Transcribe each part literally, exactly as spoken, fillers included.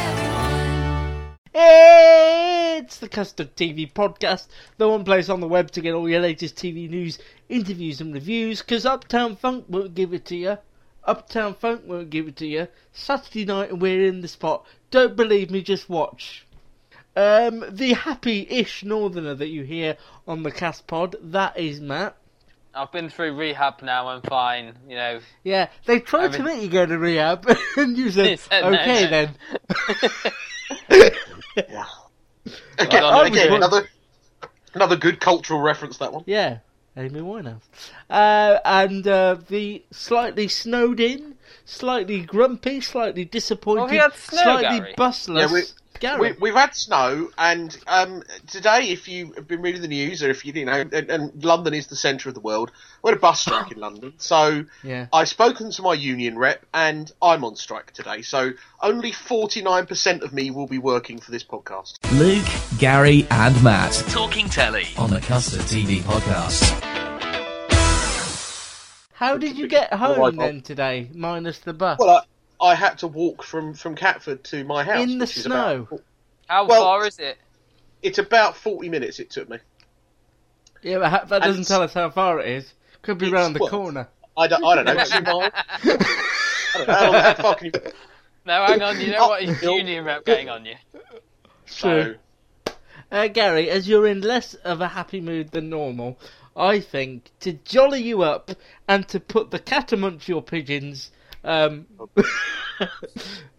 everyone. It's the Custard T V podcast, the one place on the web to get all your latest T V news, interviews and reviews, because Uptown Funk won't give it to you. Uptown Funk won't give it to you. Saturday night and we're in the spot. Don't believe me, just watch. Um, the happy-ish northerner that you hear on the cast pod, that is Matt. I've been through rehab now, I'm fine, you know. Yeah, they tried I mean... to make you go to rehab, and you said, said okay no, then. yeah. Okay, well, okay another, another good cultural reference, that one. Yeah, Amy Winehouse. Uh, and uh, the slightly snowed in, slightly grumpy, slightly disappointed, oh, he had snow, slightly Gary. Bustless... Yeah, we... We, we've had snow, and um, today, if you have been reading the news, or if you, you know, and, and London is the centre of the world, we had a bus strike in London. So yeah. I've spoken to my union rep, and I'm on strike today. So only forty-nine percent of me will be working for this podcast. Luke, Gary, and Matt talking telly on the Custard T V podcast. How did you get home right then on. Today, minus the bus? Well, uh, I had to walk from, from Catford to my house. In the snow? About, How well, far is it? It's about forty minutes it took me. Yeah, but that doesn't tell us how far it is. Could be round the well, corner. I don't, I don't know. Two miles? I don't know. How, long, how far can you... No, hang on. You know what? It's union rep getting on you. True. So... Uh, Gary, as you're in less of a happy mood than normal, I think to jolly you up and to put the cat amongst your pigeons... Um,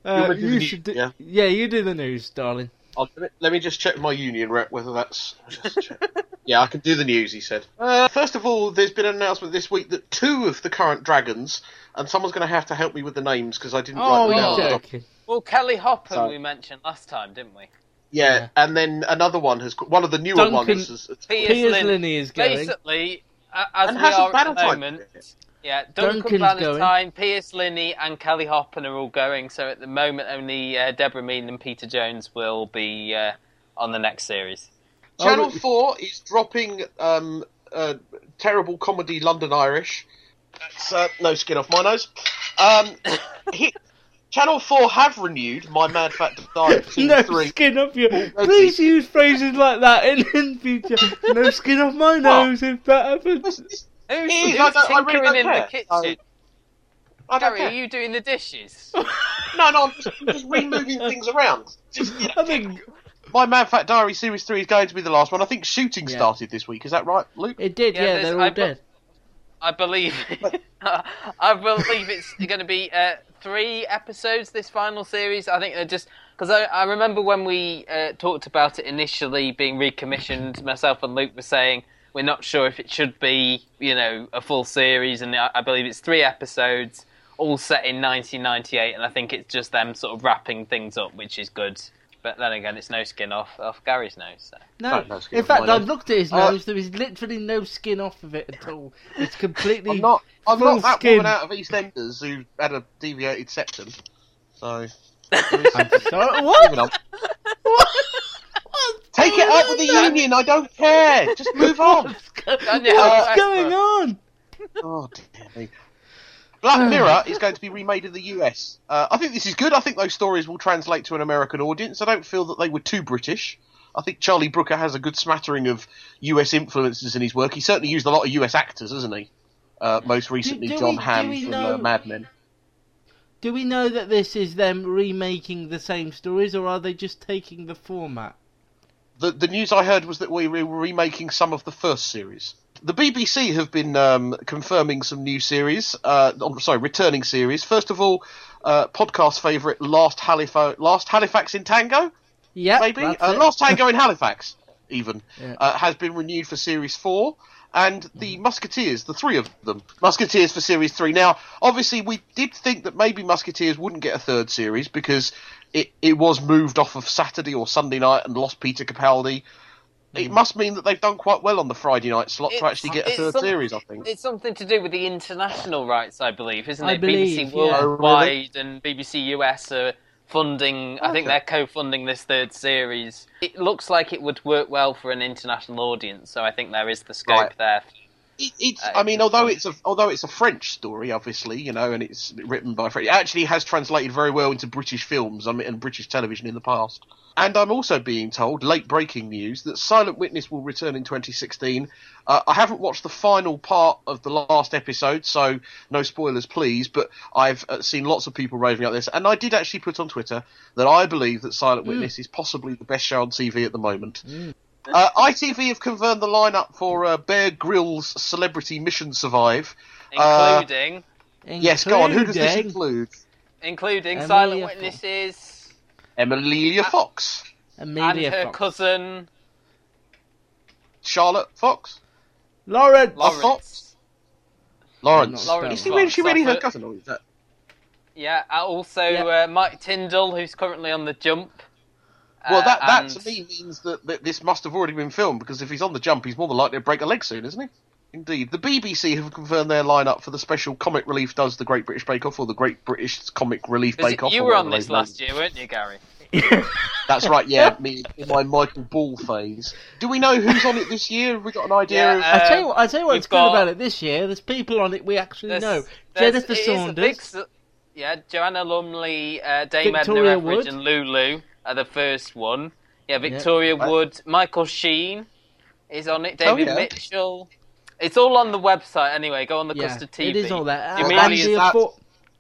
uh, you should do, yeah. yeah, you do the news, darling. I'll, let me just check my union rep whether that's. Just check. Yeah, I can do the news. He said. Uh, first of all, there's been an announcement this week that two of the current dragons, and someone's going to have to help me with the names because I didn't. Oh, write them down. Well, Kelly Hoppen so, we mentioned last time, didn't we? Yeah, yeah, and then another one has one of the newer Duncan, ones. Has, Piers, Piers Linney is going. Basically, uh, as and we are at the moment. Yet. Yeah, Duncan Valentine, Piers Linney and Kelly Hoppen are all going, so at the moment only uh, Deborah Meaden and Peter Jones will be uh, on the next series. Channel four is dropping um, uh, terrible comedy London Irish. That's uh, no skin off my nose. Um, he, Channel four have renewed My Mad Fat Diary two no three. No skin off your... Please use phrases like that in, in future. No skin off my nose what? If that happens... Who's, he, who's I tinkering I really in care. The kitchen? I, I Gary, care. Are you doing the dishes? no, no, I'm just, I'm just removing things around. Just, you know, I think My Mad Fat Diary Series three is going to be the last one. I think shooting yeah. started this week. Is that right, Luke? It did, yeah, yeah they're all I dead. Be- I believe I believe it's going to be uh, three episodes, this final series. I think they're just... Because I, I remember when we uh, talked about it initially being recommissioned, myself and Luke were saying... We're not sure if it should be, you know, a full series, and I believe it's three episodes, all set in nineteen ninety-eight, and I think it's just them sort of wrapping things up, which is good. But then again, it's no skin off, off Gary's nose. So. No, no in fact, I've looked at his nose, uh, there is literally no skin off of it at all. It's completely I'm not, I'm full not that skin. Woman out of EastEnders who had a deviated septum, so... I'm sorry, what? What? Take it out with the union, I don't care. Just move on. What's, go- What's going on? Oh, dear me. Black Mirror is going to be remade in the U S. Uh, I think this is good. I think those stories will translate to an American audience. I don't feel that they were too British. I think Charlie Brooker has a good smattering of U S influences in his work. He certainly used a lot of U S actors, hasn't he? Uh, most recently, do, do John we, Hamm from know... uh, Mad Men. Do we know that this is them remaking the same stories, or are they just taking the format? The, the news I heard was that we were remaking some of the first series. The B B C have been um, confirming some new series, uh, I'm sorry, returning series. First of all, uh, podcast favourite Last, Halif- Last Halifax in Tango? Yeah, maybe uh, Last Tango in Halifax, even, yeah. uh, has been renewed for Series four. And the Musketeers, the three of them. Musketeers for Series three. Now, obviously, we did think that maybe Musketeers wouldn't get a third series because it, it was moved off of Saturday or Sunday night and lost Peter Capaldi. It must mean that they've done quite well on the Friday night slot it's, to actually get a third series, I think. It's something to do with the international rights, I believe, isn't it? I believe, B B C Worldwide yeah. oh, really? and B B C U S are funding, okay. I think they're co-funding this third series. It looks like it would work well for an international audience, so I think there is the scope right. there. It, it's, uh, I mean, although it's a although it's a French story, obviously, you know, and it's written by French, it actually has translated very well into British films I mean, and British television in the past. And I'm also being told, late-breaking news, that Silent Witness will return in twenty sixteen. Uh, I haven't watched the final part of the last episode, so no spoilers, please, but I've uh, seen lots of people raving about this, and I did actually put on Twitter that I believe that Silent mm. Witness is possibly the best show on T V at the moment. Mm. Uh, I T V have confirmed the lineup for uh, Bear Grylls' Celebrity Mission Survive. Including? Uh, including yes, go on, who does this include? Including Emilia Silent Fox. Witnesses... Emilia Fox. Emilia and her Fox. cousin... Charlotte Fox? Lauren Lawrence. Fox? Lawrence. Lawrence. Is she really, she really her cousin? Or is that... Yeah, also yeah. Uh, Mike Tindall, who's currently on The Jump. Well, that, uh, and... that to me means that, that this must have already been filmed, because if he's on The Jump, he's more than likely to break a leg soon, isn't he? Indeed. The B B C have confirmed their lineup for the special Comic Relief Does the Great British Bake Off, or the Great British Comic Relief Bake Off. You were on this last year, weren't you, Gary? That's right, yeah, me in my Michael Ball phase. Do we know who's on it this year? Have we got an idea? Yeah, of... uh, I tell you what, I tell you what's got... good about it this year. There's people on it we actually there's, know. There's, Jennifer Saunders. Big, yeah, Joanna Lumley, uh, Dame Edna Everidge and Lulu are the first one. Yeah, Victoria yeah. Wood. Michael Sheen is on it. David oh, yeah. Mitchell. It's all on the website anyway. Go on the yeah, Custard T V. It is all there. Well, Amelia's... That's,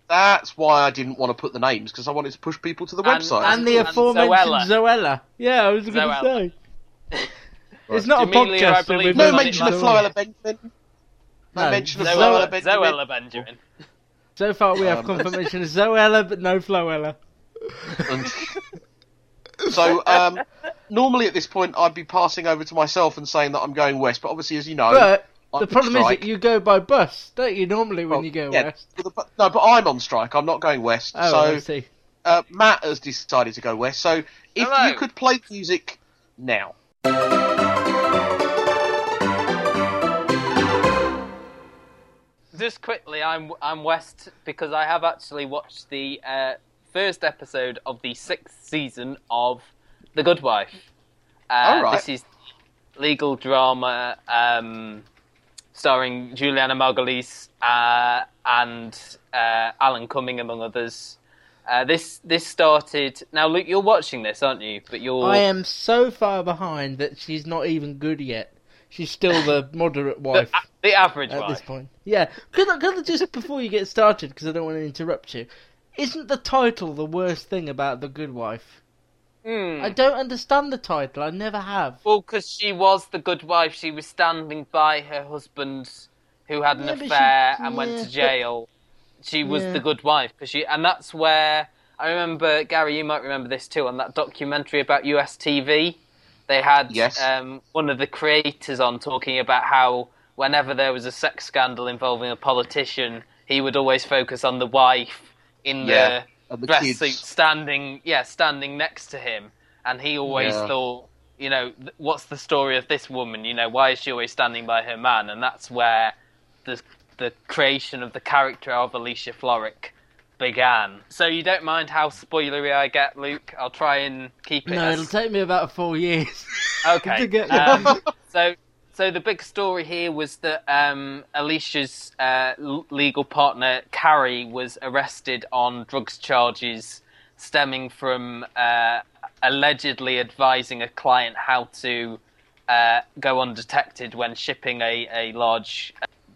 that's why I didn't want to put the names, because I wanted to push people to the and, website. And the and aforementioned Zoella. Yeah, I was going to say. It's not Emilia, a podcast. I believe, no mention of Zoella Benjamin. No, no mention of Zoella Benjamin. Zoella Benjamin. So far we have confirmation of Zoella, but no Floella. So, um, normally at this point I'd be passing over to myself and saying that I'm going west, but obviously, as you know... But... The problem strike. is that you go by bus, don't you, normally when well, you go yeah. west? No, but I'm on strike. I'm not going west. Oh, so, I see. Uh, Matt has decided to go west. So if Hello. you could play music now. Just quickly, I'm I'm west because I have actually watched the uh, first episode of the sixth season of The Good Wife. Uh, All right. This is legal drama... Um, starring Julianna Margulies uh, and uh, Alan Cumming, among others. Uh, this this started... Now, Luke, you're watching this, aren't you? But you're. I am so far behind that she's not even good yet. She's still the moderate wife. The, the average at wife. At this point. Yeah. Could I, could I just, before you get started, because I don't want to interrupt you, isn't the title the worst thing about The Good Wife? Mm. I don't understand the title. I never have. Well, because she was the good wife. She was standing by her husband, who had an yeah, affair she, and yeah, went to jail. But... She was yeah. the good wife, because she, and that's where I remember Gary. You might remember this too. On that documentary about U S T V, they had yes. um, one of the creators on talking about how whenever there was a sex scandal involving a politician, he would always focus on the wife in yeah. the. dress kids. suit standing yeah standing next to him, and he always yeah. thought, you know, what's the story of this woman, you know, why is she always standing by her man? And that's where the the creation of the character of Alicia Florrick began. So you don't mind how spoilery I get, Luke? I'll try and keep it. No, as... it'll take me about four years okay to get um, so so the big story here was that um, Alicia's uh, legal partner, Carrie, was arrested on drugs charges stemming from uh, allegedly advising a client how to uh, go undetected when shipping a, a large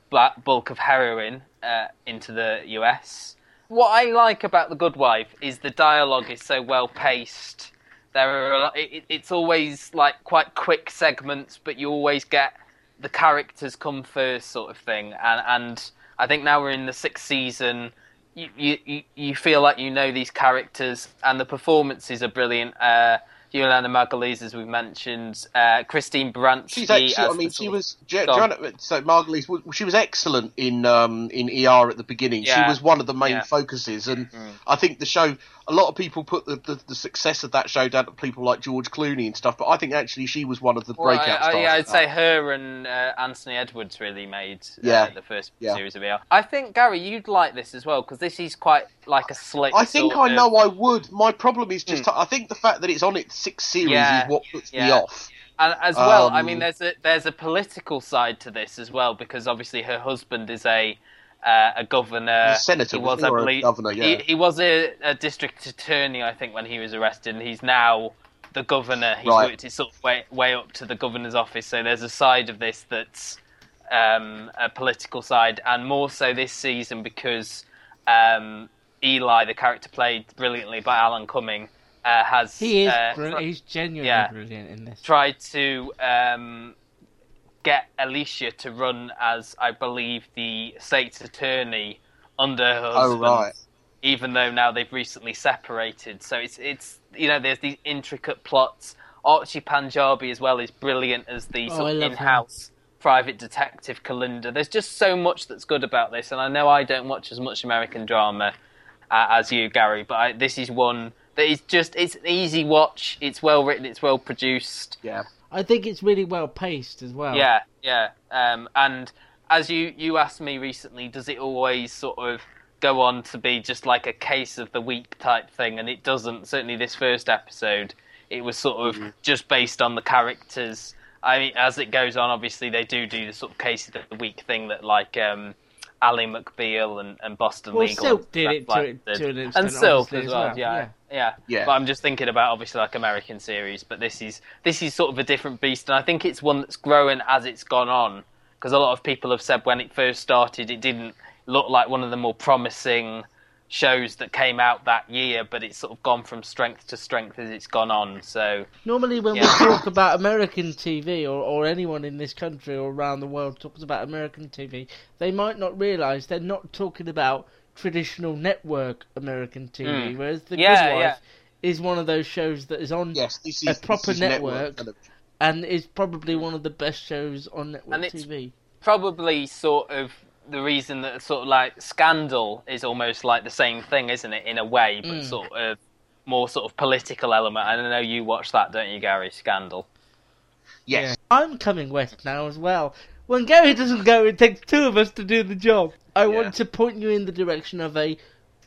bulk of heroin uh, into the U S. What I like about The Good Wife is the dialogue is so well paced. There are it, it's always like quite quick segments, but you always get the characters come first sort of thing. And and I think now we're in the sixth season. You you you feel like you know these characters, and the performances are brilliant. Uh, Julianna Margulies, as we mentioned, uh, Christine Baranski. She's excellent. I mean, she was jo- Joanna, so Margulies. She was excellent in um, in E R at the beginning. Yeah. She was one of the main yeah. focuses, and mm-hmm. I think the show. A lot of people put the, the, the success of that show down to people like George Clooney and stuff, but I think actually she was one of the well, breakout stars. I, yeah, I'd say her and uh, Anthony Edwards really made uh, yeah. the first yeah. series of E R. I think, Gary, you'd like this as well, because this is quite like a slick I think sort I know of... I would. My problem is just, mm. I think the fact that it's on its sixth series yeah. is what puts yeah. me off. And as well, um, I mean, there's a, there's a political side to this as well, because obviously her husband is a... Uh, a governor, a senator, he was, I believe, a governor, yeah. he, he was a, a district attorney, I think, when he was arrested, and he's now the governor. He's right. worked his sort of way, way up to the governor's office, so there's a side of this that's um, a political side, and more so this season because um, Eli, the character played brilliantly by Alan Cumming, uh, has... He is uh, brilliant, he's genuinely yeah, brilliant in this. Tried to... Um, get Alicia to run as, I believe, the state's attorney under her husband, oh, right. even though now they've recently separated. So it's, it's you know, there's these intricate plots. Archie Panjabi as well is brilliant as the oh, sort of in-house him. private detective Kalinda. There's just so much that's good about this, and I know I don't watch as much American drama uh, as you, Gary, but I, this is one that is just, it's an easy watch, it's well written, it's well produced. Yeah. I think it's really well paced as well. Yeah, yeah. Um, and as you, you asked me recently, does it always sort of go on to be just like a case of the week type thing? And it doesn't. Certainly this first episode, it was sort of mm-hmm. just based on the characters. I mean, as it goes on, obviously they do do the sort of case of the week thing that like um, Ali McBeal and, and Boston well, Legal. Well, Silk did it like to, it, did. to an extent. And Silk as well, well. yeah. yeah. Yeah. yeah, but I'm just thinking about obviously like American series, but this is this is sort of a different beast, and I think it's one that's growing as it's gone on, because a lot of people have said when it first started it didn't look like one of the more promising shows that came out that year, but it's sort of gone from strength to strength as it's gone on. So normally when yeah. we talk about American T V, or, or anyone in this country or around the world talks about American T V, they might not realise they're not talking about traditional network American T V, mm. whereas The yeah, Good Wife yeah. is one of those shows that is on yes, this is, a proper this is network, network and is probably one of the best shows on network and it's T V. Probably sort of the reason that sort of like Scandal is almost like the same thing, isn't it, in a way, but mm. sort of more sort of political element. I don't know, you watch that, don't you, Gary? Scandal. Yes. Yeah. I'm coming west now as well. When Gary doesn't go, it takes two of us to do the job. I yeah. want to point you in the direction of a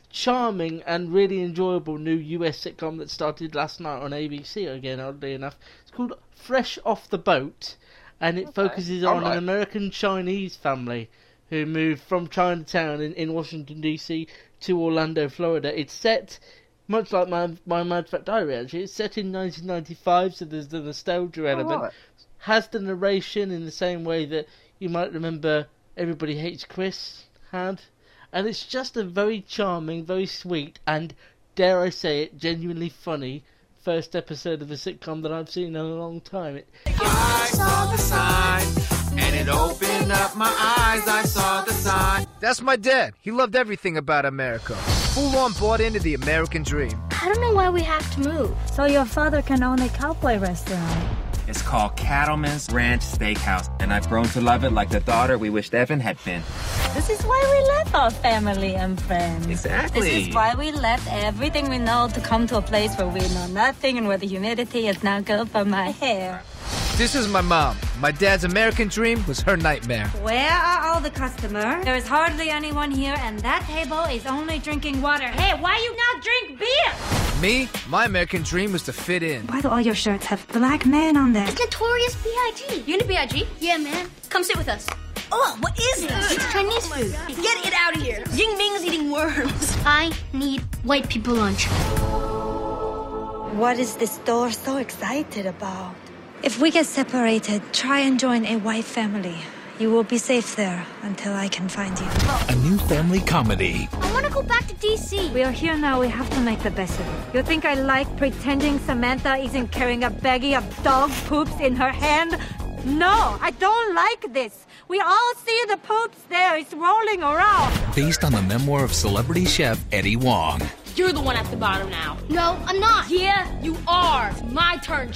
charming and really enjoyable new U S sitcom that started last night on A B C, again, oddly enough. It's called Fresh Off the Boat, and it okay. focuses on right. an American-Chinese family who moved from Chinatown in, in Washington, D C to Orlando, Florida. It's set, much like My, my Mad Fat Diary, actually, it's set in nineteen ninety-five, so there's the nostalgia element. Right. Has the narration in the same way that you might remember Everybody Hates Chris had. And it's just a very charming, very sweet, and, dare I say it, genuinely funny first episode of a sitcom that I've seen in a long time. It... I saw the sign, and it opened up my eyes, I saw the sign. That's my dad. He loved everything about America. Full on bought into the American dream. I don't know why we have to move. So your father can own a cowboy restaurant. It's called Cattleman's Ranch Steakhouse, and I've grown to love it like the daughter we wished Evan had been. This is why we left our family and friends. Exactly. This is why we left everything we know to come to a place where we know nothing and where the humidity is not good for my hair. This is my mom. My dad's American dream was her nightmare. Where are all the customers? There is hardly anyone here, and that table is only drinking water. Hey, why you not drink beer? Me? My American dream was to fit in. Why do all your shirts have black men on them? It's Notorious B I G You know B I G? Yeah, man. Come sit with us. Oh, what is this? It's Chinese oh food. God. Get it out of here. Ying Ming's eating worms. I need white people lunch. What is this door so excited about? If we get separated, try and join a white family. You will be safe there until I can find you. A new family comedy. I want to go back to D C. We are here now. We have to make the best of it. You think I like pretending Samantha isn't carrying a baggie of dog poops in her hand? No, I don't like this. We all see the poops there. It's rolling around. Based on the memoir of celebrity chef Eddie Wong. You're the one at the bottom now. No, I'm not. Yeah, you are. It's my turn.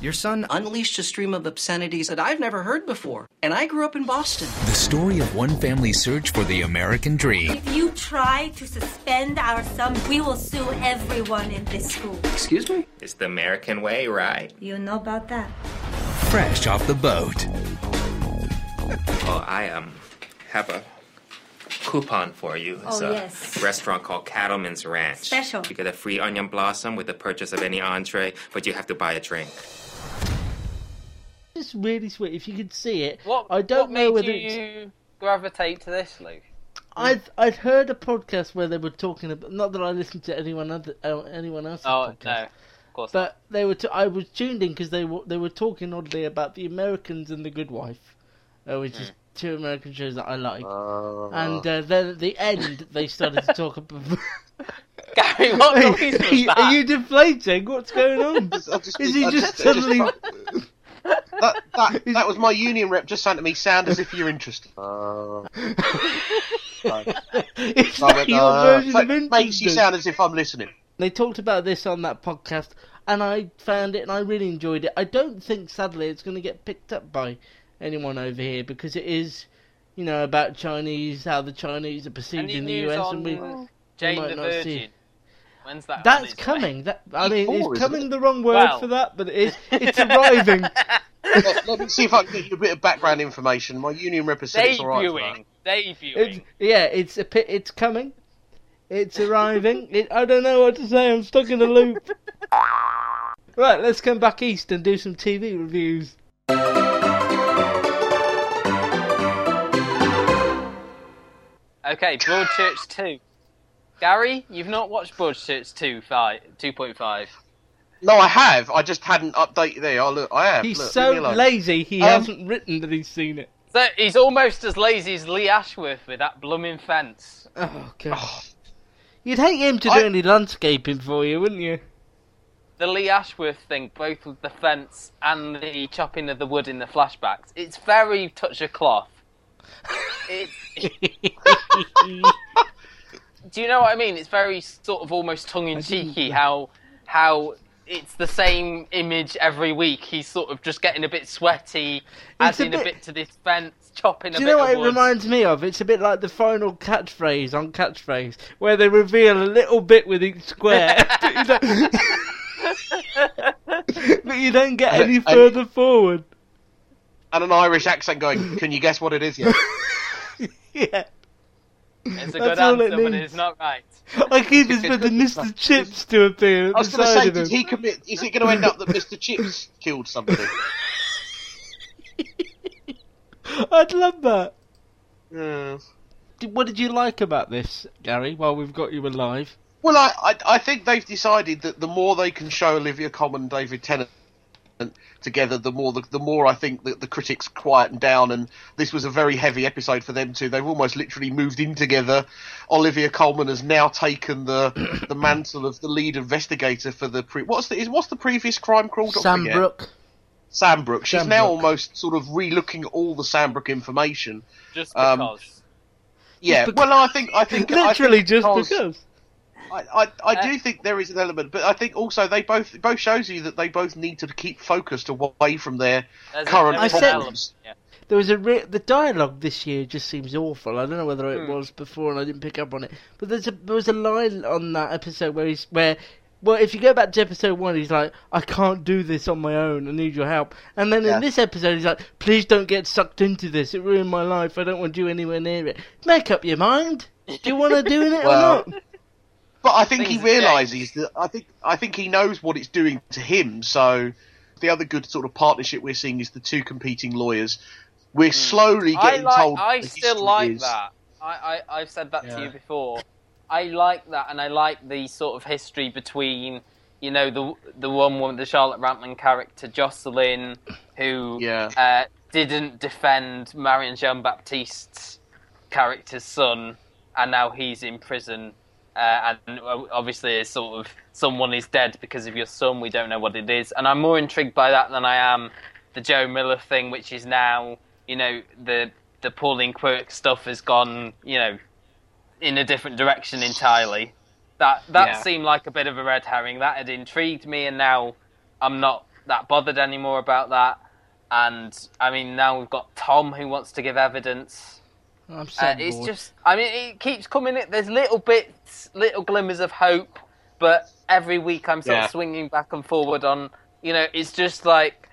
Your son unleashed a stream of obscenities that I've never heard before. And I grew up in Boston. The story of one family's search for the American dream. If you try to suspend our son, we will sue everyone in this school. Excuse me? It's the American way, right? You know about that. Fresh off the boat. Well, I um have a coupon for you. It's oh, a yes. restaurant called Cattleman's Ranch. Special. You get a free onion blossom with the purchase of any entree, but you have to buy a drink. It's really sweet. If you could see it, what, I don't what know made whether you it's... gravitate to this, Luke. I'd I'd heard a podcast where they were talking about. Not that I listened to anyone other anyone else's oh, podcast. No. Of course but not. they were. T- I was tuned in because they were they were talking oddly about the Americans and The Good Wife, uh, which mm. is two American shows that I like. Uh... And uh, then at the end, they started to talk about. Gary, what noise was that? Are you deflating? What's going on? just, is he I just, just suddenly? Just... That, that that was my union rep just saying to me, Sanders, if you're interested. Uh, it's like went, your uh, version of interested. Makes you sound as if I'm listening. They talked about this on that podcast, and I found it, and I really enjoyed it. I don't think, sadly, it's going to get picked up by anyone over here, because it is, you know, about Chinese, how the Chinese are perceived in the U S, and we Jane might the not Virgin. see. When's that? That's coming. That, I mean, oh, it's coming it? the wrong word well. for that, but it is, it's arriving. let, let me see if I can get you a bit of background information. My union representative is alright. Debuting. Yeah, it's a pit, it's coming. It's arriving. it, I don't know what to say. I'm stuck in a loop. Right, let's come back east and do some T V reviews. Okay, Broadchurch two. Gary, you've not watched Broadchurch two point five. No, I have. I just hadn't updated there. I look, I have. He's look, so lazy he um, hasn't written that he's seen it. So he's almost as lazy as Lee Ashworth with that blooming fence. Oh, God. Oh. You'd hate him to do I... any landscaping for you, wouldn't you? The Lee Ashworth thing, both with the fence and the chopping of the wood in the flashbacks, it's very touch of cloth. It's... Do you know what I mean? It's very sort of almost tongue-in-cheeky how how it's the same image every week. He's sort of just getting a bit sweaty, it's adding a bit... a bit to this fence, chopping a bit of wood. Do you know what it reminds me of? It's a bit like the final catchphrase on Catchphrase, where they reveal a little bit with each square. But, you don't... but you don't get any further and, forward. And an Irish accent going, can you guess what it is yet? Yeah. It's a good answer, it but it's not right. I keep expecting Mister Chips to appear at I was the side say, of him. Did he commit... Is it going to end up that Mister Chips killed somebody? I'd love that. Yeah. Did, what did you like about this, Gary, while we've got you alive? Well, I, I, I think they've decided that the more they can show Olivia Colman and David Tennant together, the more the, the more I think that the critics quieten down, and this was a very heavy episode for them too. They've almost literally moved in together. Olivia Colman has now taken the the mantle of the lead investigator for the pre- what's the is what's the previous crime called Sandbrook. Sandbrook. She's Sandbrook. Now almost sort of relooking all the Sandbrook information. Just because. Um, yeah. Just because. Well, I think I think literally I think just because. because. I, I, I do think there is an element, but I think also they both both shows you that they both need to keep focused away from their There's current a, problems. Said, there was a re- the dialogue this year just seems awful. I don't know whether it hmm. was before and I didn't pick up on it, but there's a, there was a line on that episode where he's where. Well, if you go back to episode one, he's like, I can't do this on my own, I need your help. And then yeah. in this episode, he's like, please don't get sucked into this, it ruined my life, I don't want you anywhere near it. Make up your mind. Do you want to do it well. or not? But I think Things he realises that I think I think he knows what it's doing to him. So the other good sort of partnership we're seeing is the two competing lawyers. We're mm. slowly getting I like, told. I still like is. that. I, I I've said that yeah. to you before. I like that, and I like the sort of history between you know, the the one woman, the Charlotte Rampling character, Jocelyn, who yeah. uh, didn't defend Marion Jean-Baptiste's character's son, and now he's in prison. Uh, and obviously it's sort of someone is dead because of your son, we don't know what it is. And I'm more intrigued by that than I am the Joe Miller thing, which is now, you know, the the Pauline Quirk stuff has gone, you know, in a different direction entirely. That that yeah. seemed like a bit of a red herring. That had intrigued me, and now I'm not that bothered anymore about that. And, I mean, now we've got Tom who wants to give evidence. I'm so uh, it's bored. Just, I mean, it keeps coming in. There's little bits, little glimmers of hope, but every week I'm sort yeah. of swinging back and forward on, you know, it's just like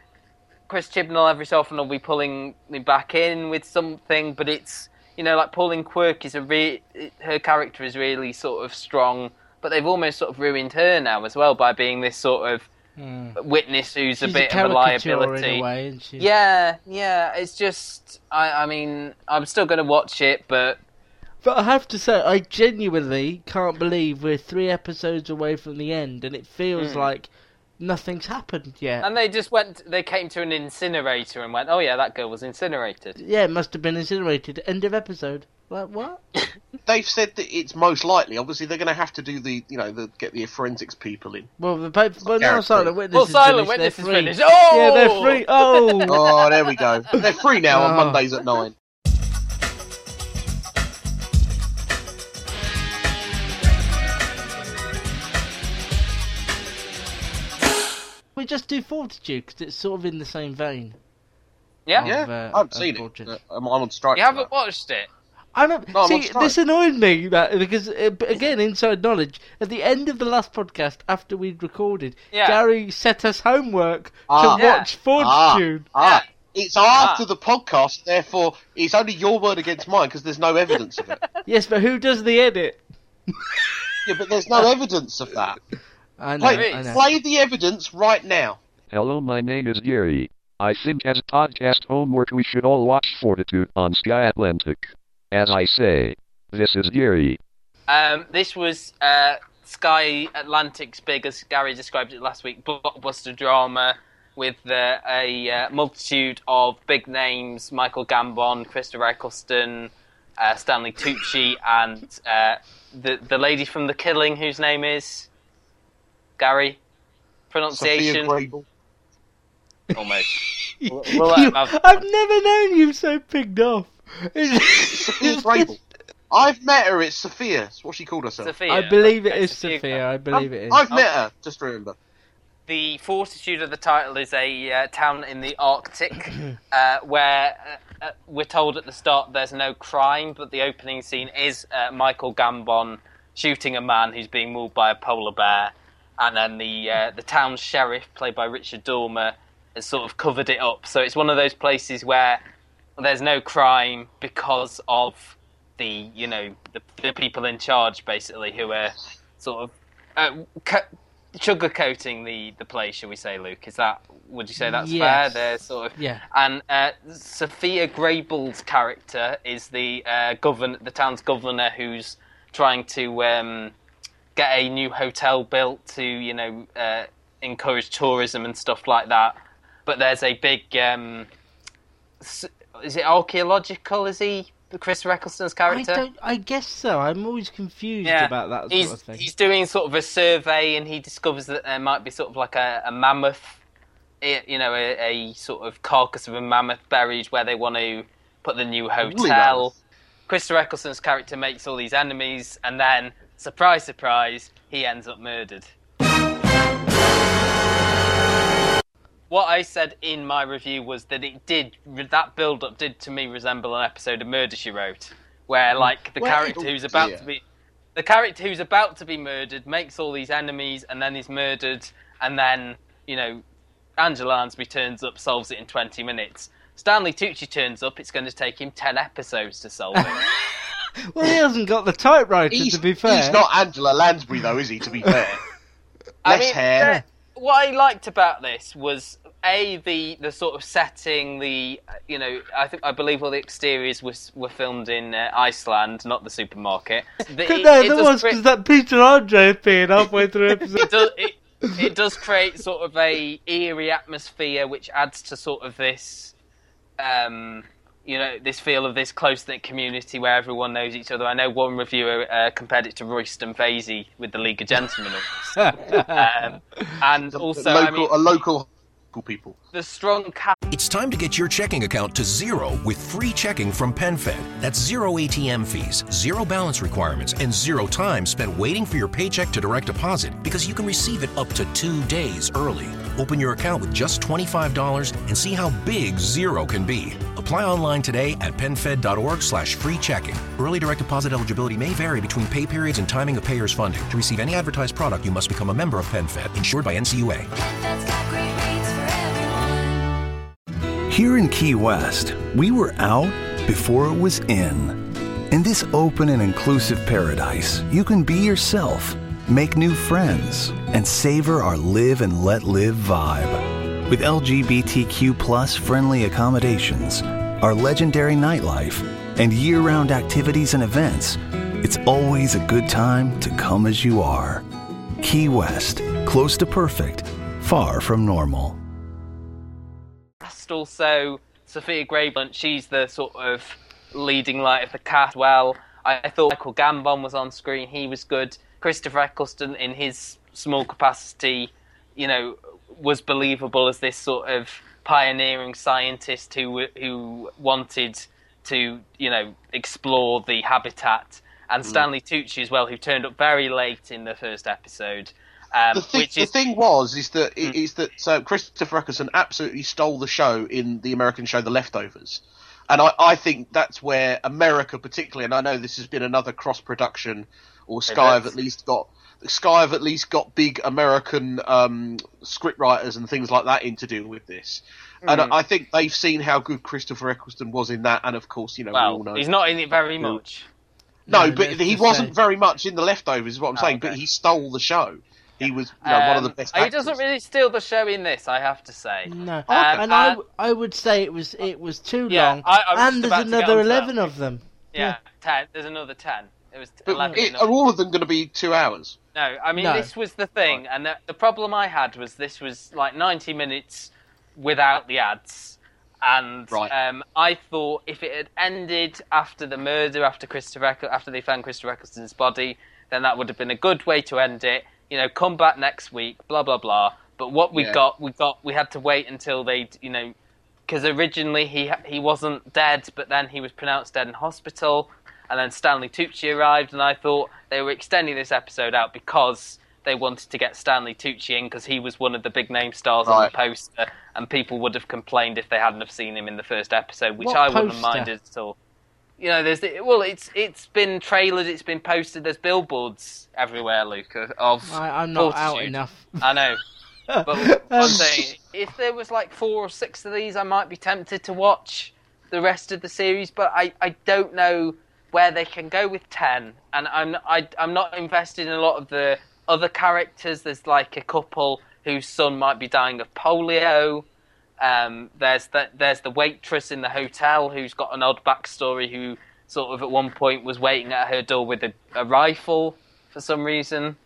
Chris Chibnall every so often will be pulling me back in with something, but it's, you know, like Pauline Quirk is a re- her character is really sort of strong, but they've almost sort of ruined her now as well by being this sort of mm. witness who's she's a bit a of a liability. In a way, isn't she? Yeah, yeah. It's just, I, I mean, I'm still going to watch it, but. But I have to say, I genuinely can't believe we're three episodes away from the end, and it feels mm. like nothing's happened yet. And they just went, they came to an incinerator and went, oh yeah, that girl was incinerated. Yeah, it must have been incinerated. End of episode. Like, what? They've said that it's most likely. Obviously, they're going to have to do the, you know, the, get the forensics people in. Well, the well, well now Silent Witness well, is Silent Witness is finished. Oh! Yeah, they're free. Oh! Oh, there we go. They're free now oh. on Mondays at nine. We just do Fortitude because it's sort of in the same vein. Yeah, of, yeah. Uh, I haven't seen Fortitude. It. I'm on strike. You haven't that. watched it. I don't. No, see, this annoyed me that, because again, inside knowledge. At the end of the last podcast, after we'd recorded, yeah. Gary set us homework ah, to yeah. watch Fortitude. Ah, ah. Yeah. It's after ah. the podcast, therefore it's only your word against mine because there's no evidence of it. Yes, but who does the edit? Yeah, but there's no evidence of that. I know, play, I know. Play the evidence right now. Hello, my name is Gary. I think as podcast homework we should all watch Fortitude on Sky Atlantic. As I say, this is Gary. Um, this was uh, Sky Atlantic's big, as Gary described it last week, blockbuster drama with uh, a uh, multitude of big names, Michael Gambon, Christopher Eccleston, uh, Stanley Tucci, and uh, the, the lady from The Killing whose name is... Gary, pronunciation. Almost. We'll, we'll you, I've never known you so pigged off. Sophia I've met her. It's Sophia. That's what she called herself. Sophia. I believe it okay, is Sophia. Sophia. I believe I'm, it is. I've met her. Just remember. The Fortitude of the title is a uh, town in the Arctic, uh, where uh, uh, we're told at the start there's no crime, but the opening scene is uh, Michael Gambon shooting a man who's being mauled by a polar bear. And then the uh, the town sheriff, played by Richard Dormer, has sort of covered it up. So it's one of those places where there's no crime because of the, you know, the, the people in charge, basically, who are sort of uh, cu- sugarcoating the, the place, shall we say, Luke? Is that, would you say that's yes. fair? They're sort of... Yeah. And uh, Sophia Greybull's character is the uh, govern- the town's governor who's trying to... Um, get a new hotel built to, you know, uh, encourage tourism and stuff like that. But there's a big, um, is it archaeological, is he? Chris Eccleston's character? I, don't, I guess so. I'm always confused yeah. about that sort he's, of thing. He's doing sort of a survey and he discovers that there might be sort of like a, a mammoth, you know, a, a sort of carcass of a mammoth buried where they want to put the new hotel. Really nice. Chris Eccleston's character makes all these enemies and then... Surprise, surprise, he ends up murdered. What I said in my review was that it did, that build-up did to me resemble an episode of Murder, She Wrote, where, like, the well, character who's about yeah. to be... The character who's about to be murdered makes all these enemies, and then he's murdered, and then, you know, Angela Lansbury turns up, solves it in twenty minutes. Stanley Tucci turns up, it's going to take him ten episodes to solve it. Well, he hasn't got the typewriter, he's, to be fair. He's not Angela Lansbury, though, is he, to be fair? I Less mean, hair. The, what I liked about this was, A, the, the sort of setting, the, you know, I think I believe all the exteriors was, were filmed in uh, Iceland, not the supermarket. The, it, no, it there was, because pre- that Peter Andre appeared halfway through episode. It, does, it, it does create sort of a eerie atmosphere, which adds to sort of this, um, you know, this feel of this close-knit community where everyone knows each other. I know one reviewer uh, compared it to Royston Vasey with the League of Gentlemen. um, and also, local, I mean, a local people. The strong cap. It's time to get your checking account to zero with free checking from PenFed. That's zero A T M fees, zero balance requirements, and zero time spent waiting for your paycheck to direct deposit, because you can receive it up to two days early. Open your account with just twenty-five dollars and see how big zero can be. Apply online today at PenFed.org slash free checking. Early direct deposit eligibility may vary between pay periods and timing of payer's funding. To receive any advertised product, you must become a member of PenFed, insured by N C U A. PenFed's got great rates for everyone. Here in Key West, we were out before it was in. In this open and inclusive paradise, you can be yourself, make new friends, and savor our live and let live vibe. With L G B T Q plus friendly accommodations, our legendary nightlife, and year-round activities and events, it's always a good time to come as you are. Key West, close to perfect, far from normal. Also, Sophia Grayblunt, she's the sort of leading light of the cast. Well, I thought Michael Gambon was on screen, he was good. Christopher Eccleston, in his small capacity, you know, was believable as this sort of pioneering scientist who who wanted to, you know, explore the habitat. And mm. Stanley Tucci as well, who turned up very late in the first episode. Um, the, thing, which is... the thing was is that mm. is that so Christopher Eccleston absolutely stole the show in the American show The Leftovers, and I, I think that's where America particularly, and I know this has been another cross production. Or Sky have at least got Sky have at least got big American um, scriptwriters and things like that in to do with this, mm. and I think they've seen how good Christopher Eccleston was in that. And of course, you know, well, we all know he's not in it very much. No, no but he wasn't say. very much in The Leftovers, is what I'm oh, saying. Okay. But he stole the show. He was you know, um, one of the best. He doesn't really steal the show in this, I have to say. No, um, I, and I, I would say it was it was too yeah, long. I, I was and there's another eleven that. of them. Yeah, yeah. ten. There's another ten. It was but it, are all of them going to be two hours? No, I mean, no. This was the thing, and the, the problem I had was this was like ninety minutes without the ads, and right. um, I thought if it had ended after the murder, after Christopher, after they found Christopher Eccleston's body, then that would have been a good way to end it. You know, come back next week, blah blah blah. But what we yeah. got, we got, we had to wait until they, you know, because originally he he wasn't dead, but then he was pronounced dead in hospital. And then Stanley Tucci arrived, and I thought they were extending this episode out because they wanted to get Stanley Tucci in because he was one of the big name stars right. on the poster, and people would have complained if they hadn't have seen him in the first episode, which what I poster? wouldn't mind at all. You know, there's the, well, it's it's been trailered, it's been posted, there's billboards everywhere, Luke. Of I, I'm not fortitude. out enough. I know, but um, I'm saying if there was like four or six of these, I might be tempted to watch the rest of the series, but I, I don't know. Where they can go with ten, and I'm I, I'm not invested in a lot of the other characters. There's like a couple whose son might be dying of polio. Um, there's that there's the waitress in the hotel who's got an odd backstory, who sort of at one point was waiting at her door with a, a rifle for some reason.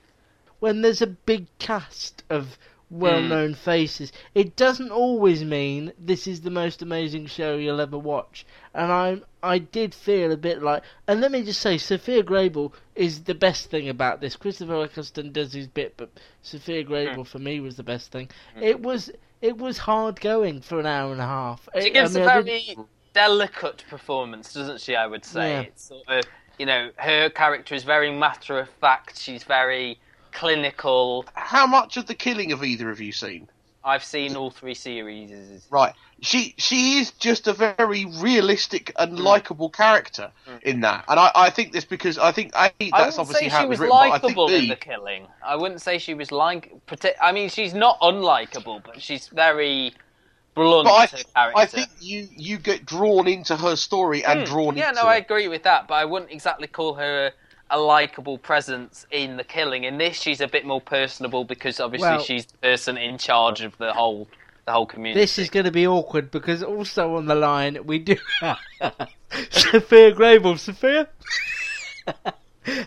When there's a big cast of well-known mm. faces, it doesn't always mean this is the most amazing show you'll ever watch. And I I did feel a bit like, and let me just say, Sophia Grable is the best thing about this. Christopher Eccleston does his bit, but Sophia Grable mm. for me was the best thing. Mm. It was it was hard going for an hour and a half. She it, gives I mean, a very delicate performance, doesn't she? I would say yeah. it's sort of, you know, her character is very matter of fact. She's very clinical. How much of The Killing have either of you seen? I've seen all three series. Right. She she is just a very realistic and mm. likeable character mm. in that. And I, I think this because I think I think that's I obviously how it was written. I wouldn't say she was likeable in The Killing. I wouldn't say she was like... I mean, she's not unlikable, but she's very blunt but I, th- character. I think you, you get drawn into her story and mm. drawn yeah, into Yeah, no, it. I agree with that, but I wouldn't exactly call her... a likeable presence in The Killing. In this, she's a bit more personable because obviously well, she's the person in charge of the whole the whole community. This is going to be awkward because also on the line we do have Sophia Grable. Sophia,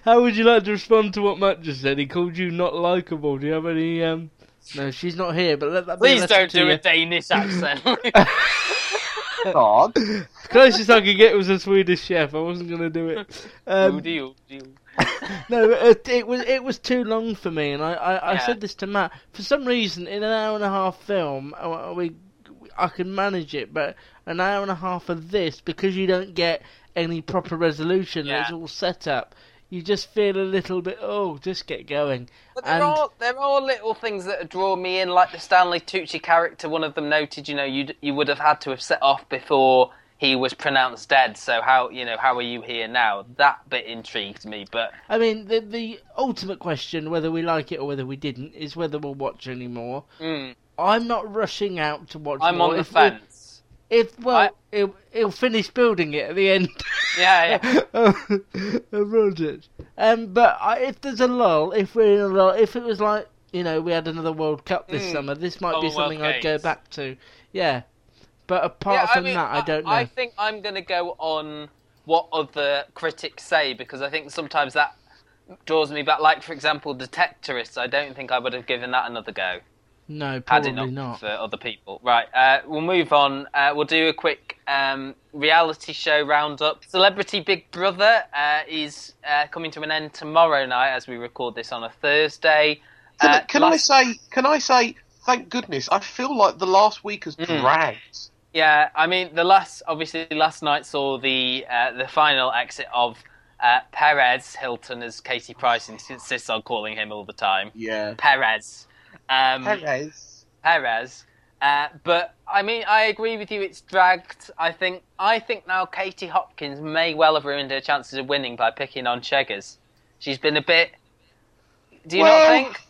How would you like to respond to what Matt just said? He called you not likeable. Do you have any... Um... No, she's not here, but let that be... Please don't do you. a Danish accent. God. Closest I could get was a Swedish chef. I wasn't going to do it. Um, oodie, oodie. No, it, it was it was too long for me, and I, I, yeah. I said this to Matt. For some reason, in an hour and a half film, we I can manage it, but an hour and a half of this, because you don't get any proper resolution, yeah. it's all set up. You just feel a little bit, oh, just get going. But there, and... are, there are little things that draw me in, like the Stanley Tucci character. One of them noted, you know, you you would have had to have set off before he was pronounced dead. So how, you know, how are you here now? That bit intrigued me, but... I mean, the, the ultimate question, whether we like it or whether we didn't, is whether we'll watch any more. Mm. I'm not rushing out to watch I'm more. I'm on the if fence. We... If well, I... it'll, it'll finish building it at the end. Yeah, yeah. um, it. Um, but I, if there's a lull, if we're in a lull, if it was like, you know, we had another World Cup this mm. summer, this might oh, be something World I'd Games. go back to. Yeah. But apart yeah, from I mean, that, I, I don't know. I think I'm going to go on what other critics say, because I think sometimes that draws me back. Like, for example, Detectorists, I don't think I would have given that another go. No, probably not. Had enough for other people. Right, uh, we'll move on. Uh, we'll do a quick um, reality show roundup. Celebrity Big Brother uh, is uh, coming to an end tomorrow night as we record this on a Thursday. Can, uh, can last... I say, can I say, thank goodness, I feel like the last week has dragged. Mm. Yeah, I mean, the last, obviously last night saw the, uh, the final exit of uh, Perez Hilton, as Katie Price insists on calling him all the time. Yeah. Perez. Um, Perez. Perez. Uh, but, I mean, I agree with you, it's dragged. I think I think now Katie Hopkins may well have ruined her chances of winning by picking on Cheggers. She's been a bit... Do you well, not think?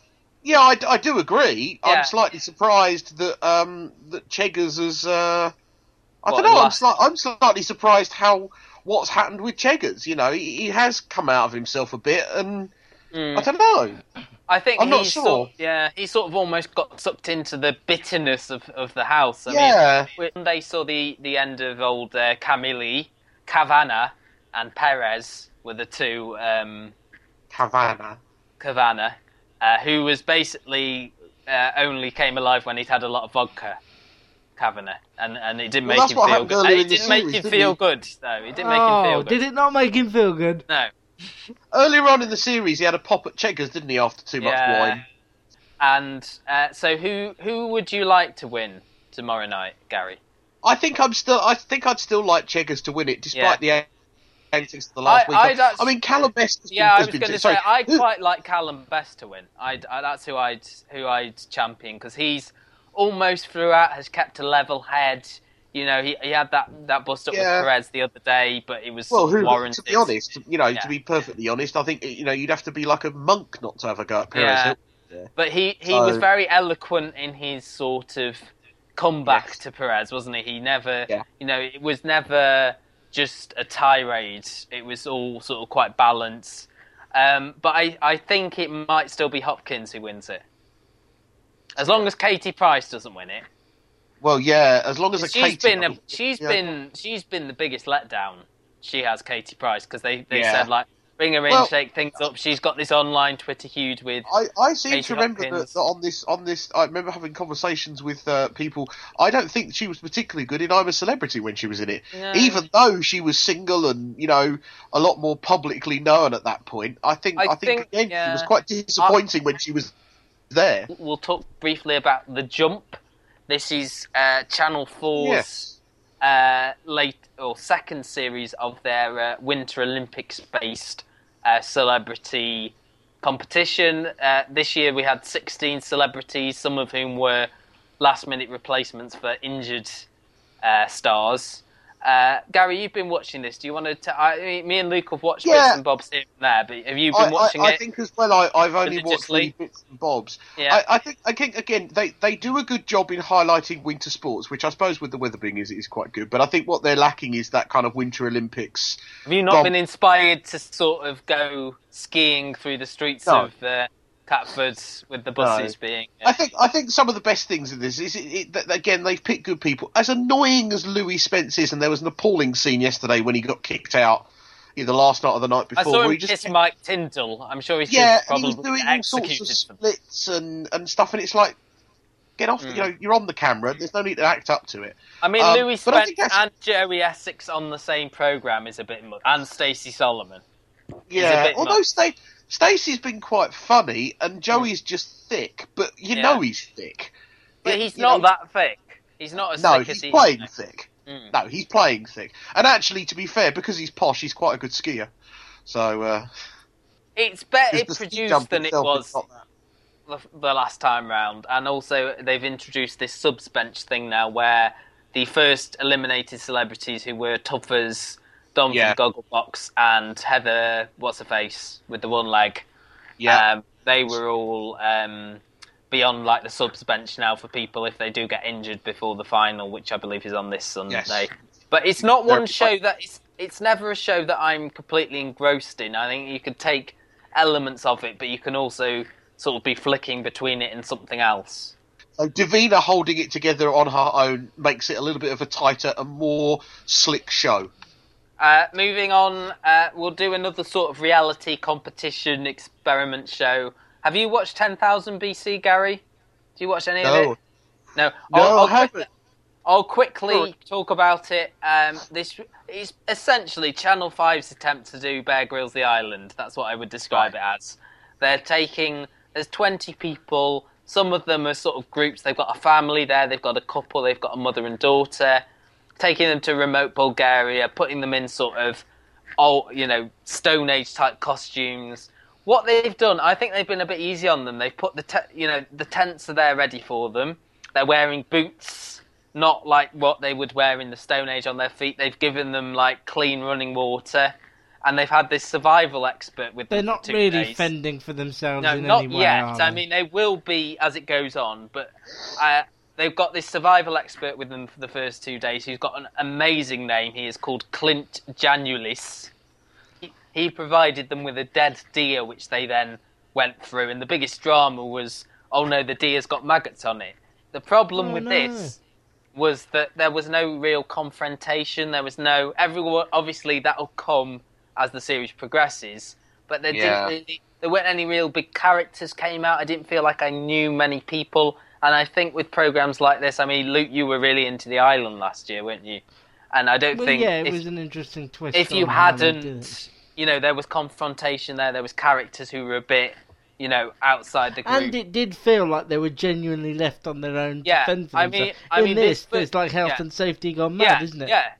Yeah, I, I do agree. Yeah. I'm slightly surprised that um, that Cheggers has... Uh, I what, don't know, I'm, sli- I'm slightly surprised how what's happened with Cheggers. You know, he, he has come out of himself a bit, and mm. I don't know. I think I'm he not sure. Sort of, yeah, he sort of almost got sucked into the bitterness of, of the house. I yeah. mean, they saw the, the end of old uh, Camille, Cavana, and Perez were the two. Um, Cavana. Cavana, uh, who was basically uh, only came alive when he'd had a lot of vodka. Cavana, and and it didn't well, make him feel good. It didn't make him feel good, though. It didn't make him feel good. Did it not make him feel good? No. Earlier on in the series, he had a pop at Cheggers, didn't he, after too much yeah. wine? And uh, so, who who would you like to win tomorrow night, Gary? I think I'm still. I think I'd still like Cheggers to win it, despite yeah. the antics of the last I, week. I'd actually, I mean, Callum Best. Has yeah, been, has I was going to say I quite like Callum Best to win. I'd, I, that's who I'd who I'd champion, because he's almost throughout has kept a level head. You know, he he had that, that bust up yeah. with Perez the other day, but it was well, who, warranted. To be honest, you know, yeah. to be perfectly honest, I think, you know, you'd have to be like a monk not to have a go at Perez. Yeah. But he, he so. was very eloquent in his sort of comeback yes. to Perez, wasn't he? He never, yeah. you know, it was never just a tirade. It was all sort of quite balanced. Um, but I, I think it might still be Hopkins who wins it. As long as Katie Price doesn't win it. Well, yeah, as long as a she's Katie... Been a, she's, yeah. been, she's been the biggest letdown, she has, Katie Price, because they, they yeah. said, like, bring her in, well, shake things up. She's got this online Twitter feud with I, I seem Katie to remember that, that on this... on this, I remember having conversations with uh, people. I don't think she was particularly good in I'm a Celebrity when she was in it. No. Even though she was single and, you know, a lot more publicly known at that point, I think, I I think, think again, yeah. it was quite disappointing I, when she was there. We'll talk briefly about The Jump. This is uh, Channel four's yes. uh, late or second series of their uh, Winter Olympics-based uh, celebrity competition. Uh, this year we had sixteen celebrities, some of whom were last-minute replacements for injured uh, stars. Uh, Gary, you've been watching this. Do you want to? T- I mean, me and Luke have watched yeah. bits and bobs here and there, but have you been I, watching I, I it? I think as well. I, I've only watched bits and bobs. Yeah. I, I think. I think again, they, they do a good job in highlighting winter sports, which I suppose with the weather being is is quite good. But I think what they're lacking is that kind of Winter Olympics. Have you not bomb- been inspired to sort of go skiing through the streets no. of? Uh, Catford with the buses no. being... Yeah. I think I think some of the best things in this is, it, it, that, again, they've picked good people. As annoying as Louis Spence is, and there was an appalling scene yesterday when he got kicked out, the last night or the night before. I saw him he just kiss Mike Tindall. I'm sure he's yeah, probably he doing all sorts of splits and, and stuff, and it's like, get off, mm. you know, you're on the camera. There's no need to act up to it. I mean, um, Louis Spence and Jerry Essex on the same programme is a bit much. And Stacey Solomon. Yeah, although St- Stacey's been quite funny, and Joey's mm. just thick, but you yeah. know he's thick. But it, he's not know, that thick. He's not as no, thick as he is. No, he's playing thick. Mm. No, he's playing thick. And actually, to be fair, because he's posh, he's quite a good skier. So uh, it's better produced than it was the, the last time round. And also, they've introduced this subs bench thing now, where the first eliminated celebrities who were toughers, Dom yeah. from Gogglebox and Heather, what's her face with the one leg. Yeah, um, they were all. Um, Beyond like the subs bench now for people if they do get injured before the final, which I believe is on this Sunday. Yes. But it's not one show that it's it's never a show that I'm completely engrossed in. I think you could take elements of it, but you can also sort of be flicking between it and something else. So Davina holding it together on her own makes it a little bit of a tighter and more slick show. Uh, moving on, uh, we'll do another sort of reality competition experiment show. Have you watched ten thousand B C, Gary? Do you watch any no. of it? No. No, I'll, I'll I haven't. Quickly, I'll quickly sure. talk about it. Um, this is essentially Channel five's attempt to do Bear Grylls The Island. That's what I would describe right. it as. They're taking... There's twenty people. Some of them are sort of groups. They've got a family there. They've got a couple. They've got a mother and daughter. Taking them to remote Bulgaria, putting them in sort of, old, you know, Stone Age-type costumes. What they've done, I think they've been a bit easy on them. They've put the, te- you know, the tents are there ready for them. They're wearing boots, not like what they would wear in the Stone Age on their feet. They've given them like clean running water, and they've had this survival expert with them. They're not really fending for themselves in any way. No, not yet. I mean, they will be as it goes on, but uh, they've got this survival expert with them for the first two days. Who's got an amazing name. He is called Clint Janulis. He provided them with a dead deer, which they then went through. And the biggest drama was, oh no, the deer's got maggots on it. The problem oh, with no. this was that there was no real confrontation. There was no... everyone. Obviously, that'll come as the series progresses. But there, yeah. didn't really, there weren't any real big characters came out. I didn't feel like I knew many people. And I think with programmes like this... I mean, Luke, you were really into The Island last year, weren't you? And I don't well, think... yeah, it if, was an interesting twist. If you hadn't... You know, there was confrontation there. There was characters who were a bit, you know, outside the group. And it did feel like they were genuinely left on their own yeah, to fend for themselves. I mean, I In mean, this, this it's like health yeah. and safety gone mad, yeah, isn't it? Yeah,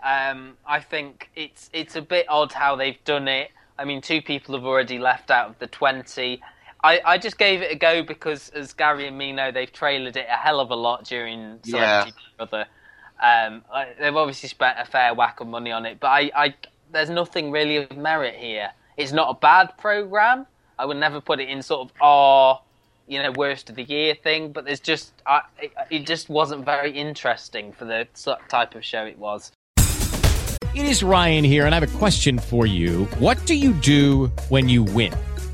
yeah. Um, I think it's it's a bit odd how they've done it. I mean, two people have already left out of the twenty. I, I just gave it a go because, as Gary and me know, they've trailered it a hell of a lot during Celebrity yeah. Big Brother. Um, I, they've obviously spent a fair whack of money on it, but I... I There's nothing really of merit here. It's not a bad programme. I would never put it in sort of our, you know, worst of the year thing. But there's just, I, it, it just wasn't very interesting for the type of show it was. It is Ryan here, and I have a question for you. What do you do when you win?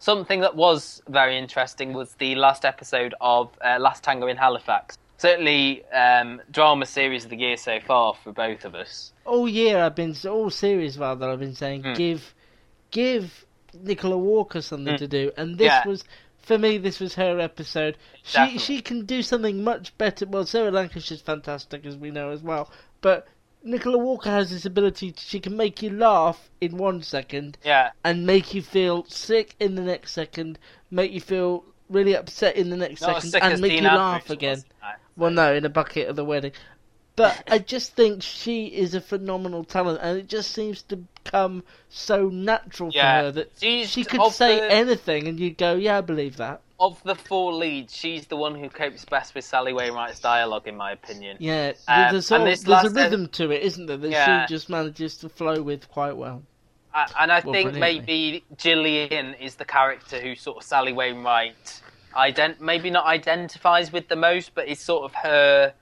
Something that was very interesting was the last episode of uh, Last Tango in Halifax. Certainly, um, drama series of the year so far for both of us. All year I've been, all series rather, I've been saying, mm. give give Nicola Walker something mm. to do. And this yeah. was, for me, this was her episode. She, she can do something much better. Well, Sarah Lancashire's fantastic, as we know as well. But Nicola Walker has this ability, to, she can make you laugh in one second yeah. and make you feel sick in the next second, make you feel really upset in the next Not second, and make Dean you laugh again. Well, no, in a bucket at the wedding. But I just think she is a phenomenal talent, and it just seems to come so natural yeah. for her that she's, she could say the, anything and you'd go, yeah, I believe that. Of the four leads, she's the one who copes best with Sally Wainwright's dialogue, in my opinion. Yeah, um, there's, all, there's a rhythm end, to it, isn't there, that yeah. she just manages to flow with quite well. And I well, think brilliantly. maybe Gillian is the character who sort of Sally Wainwright ident- maybe not identifies with the most, but it's sort of her,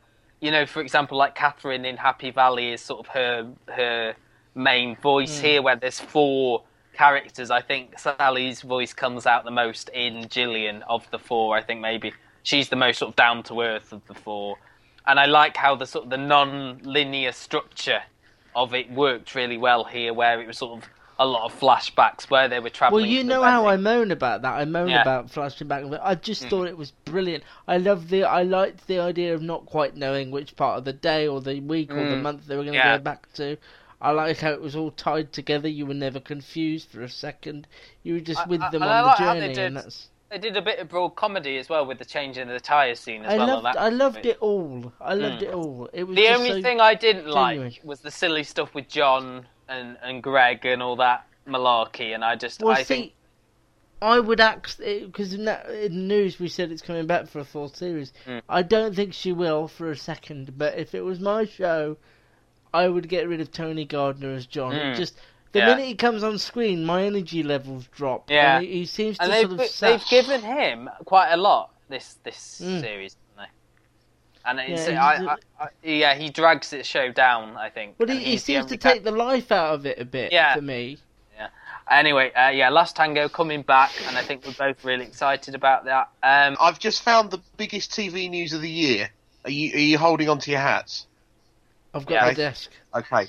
you know, for example, like Catherine in Happy Valley is sort of her her main voice mm. here, where there's four characters. I think Sally's voice comes out the most in Gillian of the four. I think maybe she's the most sort of down to earth of the four. And I like how the sort of the non-linear structure of it worked really well here, where it was sort of a lot of flashbacks where they were travelling. Well, you know how I moan about that. I moan yeah. about flashing back. I just mm. thought it was brilliant. I love the. I liked the idea of not quite knowing which part of the day or the week mm. or the month they were going to yeah. go back to. I like how it was all tied together. You were never confused for a second. You were just I, with I, them I, on I like the journey, how they did, and that's. They did a bit of broad comedy as well with the change in the tyre scene as I well. Loved, that I loved movie. it all. I loved mm. it all. It was the only so thing I didn't genuine. like was the silly stuff with John and, and Greg and all that malarkey. And I just, well, I see, think I would act because in, in the news we said it's coming back for a fourth series. Mm. I don't think she will for a second. But if it was my show, I would get rid of Tony Gardner as John. Mm. Just. The yeah. minute he comes on screen, my energy levels drop. Yeah, and he, he seems to and sort of. Sash. They've given him quite a lot this this mm. series, haven't they? And it's, yeah, I, I, I, yeah, he drags the show down, I think. But he, he seems to take cat- the life out of it a bit yeah. for me. Yeah. Anyway, uh, yeah, Last Tango coming back, and I think we're both really excited about that. Um, I've just found the biggest T V news of the year. Are you, are you holding on to your hats? I've got yeah. my desk. Okay.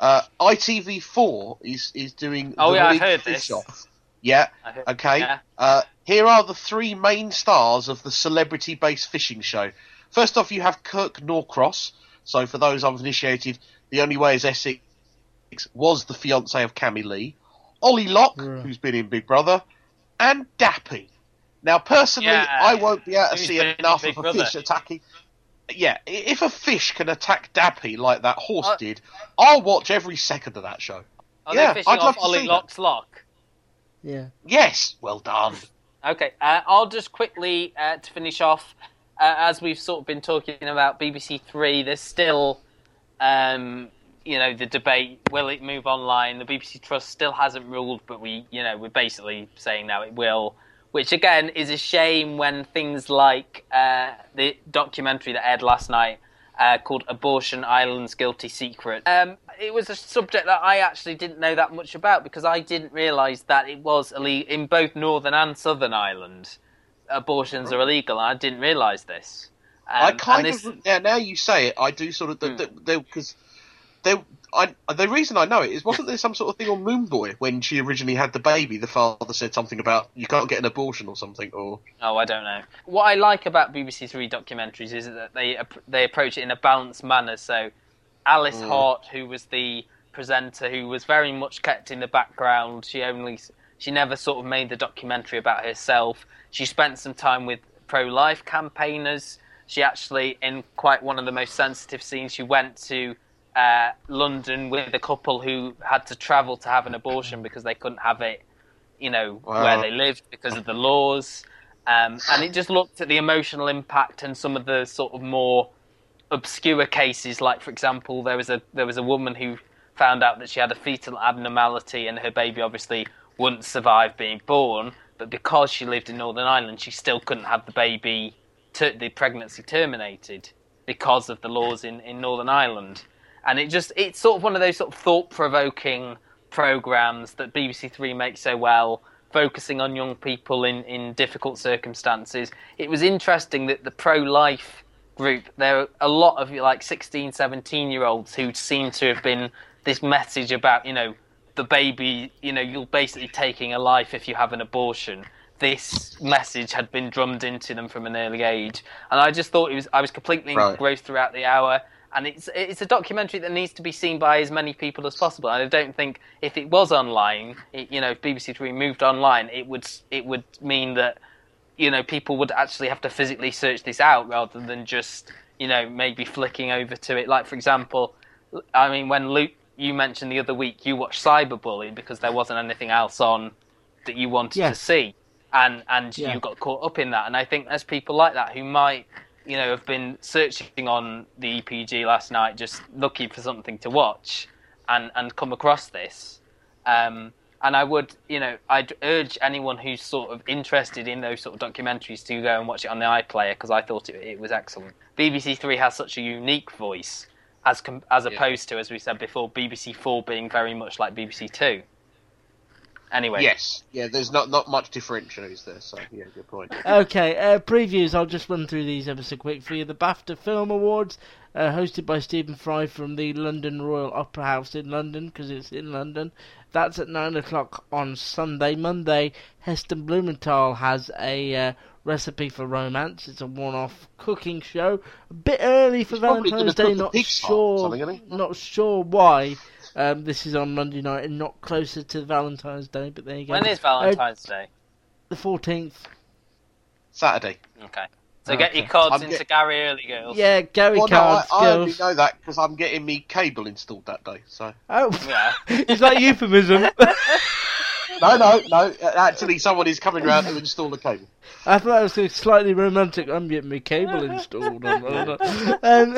Uh, I T V four is, is doing oh, the yeah, I've heard this. Off. Yeah, I heard, okay. Yeah. Uh, here are the three main stars of the celebrity-based fishing show. First off, you have Kirk Norcross. So for those uninitiated, The Only Way is Essex was the fiancé of Cammie Lee. Ollie Locke, yeah. who's been in Big Brother, and Dappy. Now, personally, yeah. I won't be able to who's see enough of a brother. fish attacking... Yeah, if a fish can attack Dappy like that horse uh, did, I'll watch every second of that show. Are yeah, they fishing I'd off Ollie Locke's lock? Yeah. Yes, well done. Okay, uh, I'll just quickly, uh, to finish off, uh, as we've sort of been talking about B B C Three, there's still, um, you know, the debate, will it move online? The B B C Trust still hasn't ruled, but we, you know, we're basically saying now it will. Which, again, is a shame when things like uh, the documentary that aired last night uh, called Abortion Island's Guilty Secret. Um, it was a subject that I actually didn't know that much about because I didn't realise that it was illegal in both Northern and Southern Ireland. Abortions are illegal, and I didn't realise this. Um, I kind this... of... Yeah, now you say it, I do sort of... Because the, the, the, the, the reason I know it is, wasn't there some sort of thing on Moonboy when she originally had the baby, the father said something about you can't get an abortion or something? Or Oh, I don't know. What I like about B B C Three documentaries is that they they approach it in a balanced manner. So Alice mm. Hart, who was the presenter, who was very much kept in the background, she only she never sort of made the documentary about herself. She spent some time with pro-life campaigners. She actually, in quite one of the most sensitive scenes, she went to uh, London with a couple who had to travel to have an abortion because they couldn't have it, you know, wow. where they lived because of the laws. Um, and it just looked at the emotional impact and some of the sort of more obscure cases. Like, for example, there was a there was a woman who found out that she had a fetal abnormality and her baby obviously wouldn't survive being born. But because she lived in Northern Ireland, she still couldn't have the baby... Ter- the pregnancy terminated because of the laws in, in Northern Ireland. And it just it's sort of one of those sort of thought-provoking programmes that B B C Three makes so well, focusing on young people in, in difficult circumstances. It was interesting that the pro-life group, there are a lot of like sixteen, seventeen-year-olds who seem to have been this message about, you know, the baby, you know, you're basically taking a life if you have an abortion. This message had been drummed into them from an early age, and I just thought it was. I was completely right. engrossed throughout the hour, and it's it's a documentary that needs to be seen by as many people as possible. And I don't think if it was online, it, you know, if B B C Three moved online, it would it would mean that, you know, people would actually have to physically search this out rather than just, you know, maybe flicking over to it. Like, for example, I mean, when Luke, you mentioned the other week, you watched Cyberbullying because there wasn't anything else on that you wanted yes. to see. And and yeah. you got caught up in that. And I think there's people like that who might, you know, have been searching on the E P G last night just looking for something to watch and, and come across this. Um, and I would, you know, I'd urge anyone who's sort of interested in those sort of documentaries to go and watch it on the iPlayer, because I thought it, it was excellent. B B C Three has such a unique voice, as com- as opposed yeah. to, as we said before, B B C Four being very much like B B C Two. Anyway. Yes. Yeah, there's not, not much differential, is there? So, yeah, good point. Okay, uh, previews. I'll just run through these ever so quick for you. The BAFTA Film Awards, uh, hosted by Stephen Fry from the London Royal Opera House in London, because it's in London. That's at nine o'clock on Sunday. Monday, Heston Blumenthal has a uh, recipe for romance. It's a one-off cooking show. A bit early for it's Valentine's Day, not sure, not sure why. Um, this is on Monday night and not closer to Valentine's Day, but there you go. When is Valentine's uh, Day? The fourteenth. Saturday. Okay. So okay. Get your cards I'm into get... Gary Early, girls. Yeah, Gary well, cards, no, I, girls. I only know that because I'm getting me cable installed that day, so... Oh, yeah. Is that euphemism? No, no, no. Actually, someone is coming round to install the cable. I thought it was slightly romantic. I'm getting me cable installed. on Um...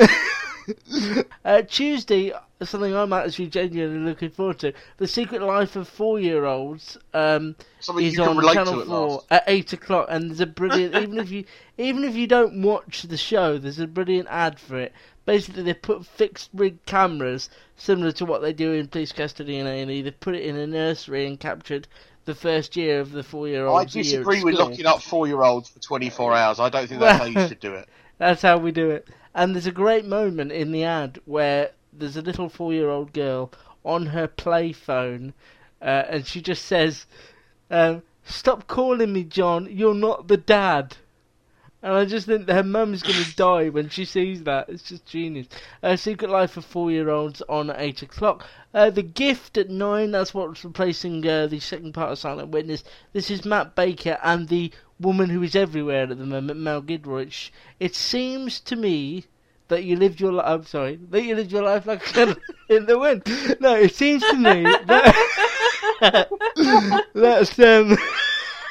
Uh, Tuesday, something I'm actually genuinely looking forward to. The Secret Life of Four-Year-Olds um, is on Channel Four at eight o'clock, and there's a brilliant. even if you, even if you don't watch the show, there's a brilliant ad for it. Basically, they put fixed rig cameras, similar to what they do in Police Custody and A and E. They put it in a nursery and captured the first year of the four-year-olds. I disagree year with locking up four-year-olds for twenty-four hours. I don't think that's how you should do it. That's how we do it. And there's a great moment in the ad where there's a little four-year-old girl on her play phone, uh, and she just says, um, "Stop calling me John, you're not the dad." And I just think that her mum's going to die when she sees that. It's just genius. Uh, Secret Life of Four-Year-Olds on eight o'clock. Uh, the Gift at nine, that's what's replacing uh, the second part of Silent Witness. This is Matt Baker and the woman who is everywhere at the moment, Mel Giedroyc. It seems to me that you lived your life... I'm sorry. That you lived your life like a candle in the wind. No, it seems to me that... that's... Um...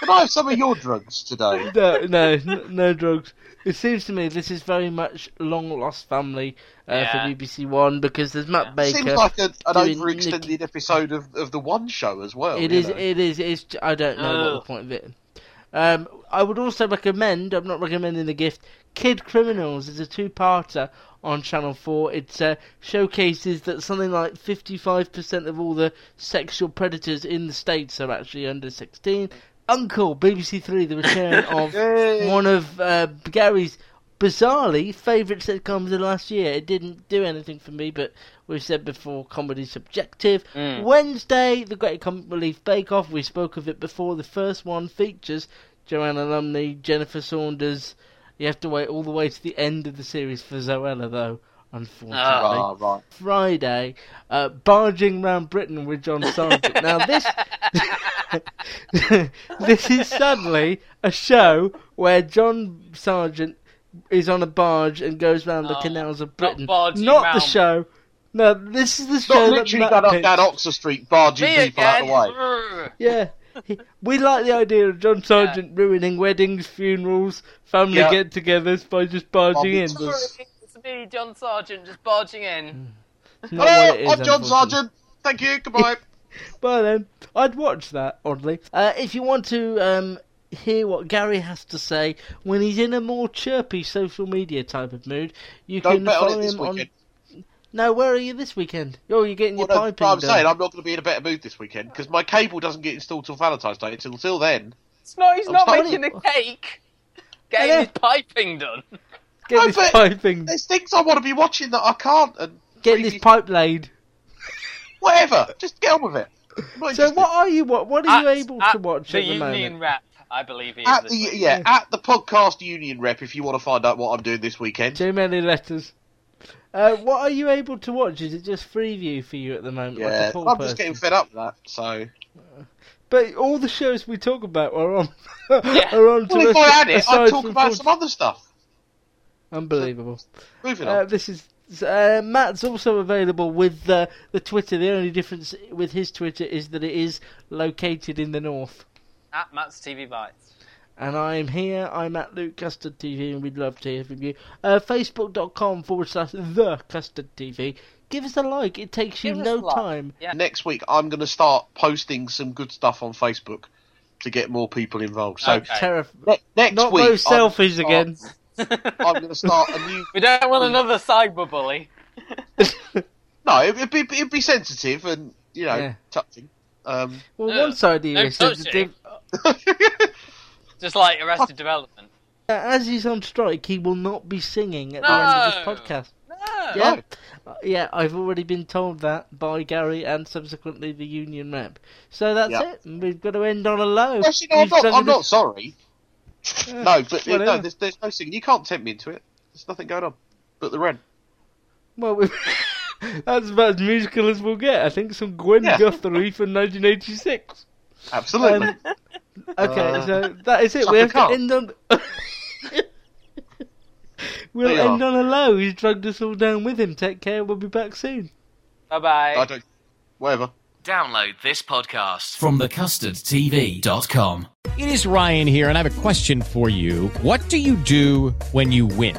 Can I have some of your drugs today? No, no, no drugs. It seems to me this is very much Long Lost Family uh, yeah. for B B C One, because there's Matt yeah. Baker. Seems like a, an overextended Nick... episode of, of the One Show as well. It is. Know? It is. It's. I don't know oh. what the point of it. Um, I would also recommend. I'm not recommending the gift. Kid Criminals is a two-parter on Channel Four. It uh, showcases that something like fifty-five percent of all the sexual predators in the States are actually under sixteen. Uncle, B B C Three, the return of one of uh, Gary's bizarrely favourite sitcoms of the last year. It didn't do anything for me, but we've said before, comedy's subjective. Mm. Wednesday, the Great Comic Relief Bake Off. We spoke of it before. The first one features Joanna Lumley, Jennifer Saunders. You have to wait all the way to the end of the series for Zoella, though. Unfortunately, oh, right. Friday, uh, barging round Britain with John Sandbrook. Now this, this is suddenly a show where John Sargent is on a barge and goes round the oh, canals of Britain. Not, not round. The show. No, this is the show. Not literally that up down Oxford Street, barging Me people again. Out the way. Yeah. He, we like the idea of John Sargent yeah. ruining weddings, funerals, family yeah. get-togethers by just barging in. Me, John Sargent, just barging in. Hello, is, I'm John Sargent. Thank you, goodbye. Well then, I'd watch that, oddly. Uh, if you want to um, hear what Gary has to say when he's in a more chirpy social media type of mood, you Don't can bet follow on it this him weekend. on... No, where are you this weekend? Oh, you're getting well, your no, piping I'm done. saying I'm not going to be in a better mood this weekend, because my cable doesn't get installed till Valentine's Day. Until, until then... It's not, he's I'm not making you. a cake. Getting yeah. his piping done. Get no, this piping. There's things I want to be watching that I can't. And get previous... this pipe laid. Whatever. Just get on with it. So what are you? What, what are at, you able to watch the at the moment? Union Rep, I believe. He at is the weekend. yeah, at the podcast Union Rep. If you want to find out what I'm doing this weekend. Too many letters. Uh, what are you able to watch? Is it just Freeview for you at the moment? Yeah, like I'm person? just getting fed up with that. So. But all the shows we talk about are on. Yeah. are on. Well, to if us, I had it, I'd talk about some other stuff. Unbelievable. Moving on. Uh, this is uh, Matt's also available with uh, the Twitter. The only difference with his Twitter is that it is located in the north. At Matt's T V Bites. And I'm here. I'm at Luke Custard T V, and we'd love to hear from you. Uh, Facebook dot com forward slash the Custard T V. give us a like. It takes you no time. Yeah. Next week, I'm going to start posting some good stuff on Facebook to get more people involved. So okay. terrif- ne- next Not week, those selfies I'm gonna start, again. I'm going to start a new. We don't want another cyber bully. No, it'd be it'd be sensitive and you know yeah. touching. Um, well, uh, one side of you is sensitive. Just like Arrested Development. As he's on strike, he will not be singing at no! the end of this podcast. No. Yeah, oh. yeah. I've already been told that by Gary and subsequently the union rep. So that's yeah. it. We've got to end on a low. Actually, no, I'm, not, I'm this... not sorry. Yeah. No, but well, no, there's, there's no singing. You can't tempt me into it. There's nothing going on but the rent. Well, we... that's about as musical as we'll get. I think some Gwen yeah. Guthrie from nineteen eighty-six. Absolutely. Um, okay, uh, so that is it. We have to end on. We'll they end are. on a low. He's drugged us all down with him. Take care. We'll be back soon. Bye-bye. I don't... Whatever. Download this podcast from the custard t v dot com. It is Ryan here, and I have a question for you. What do you do when you win?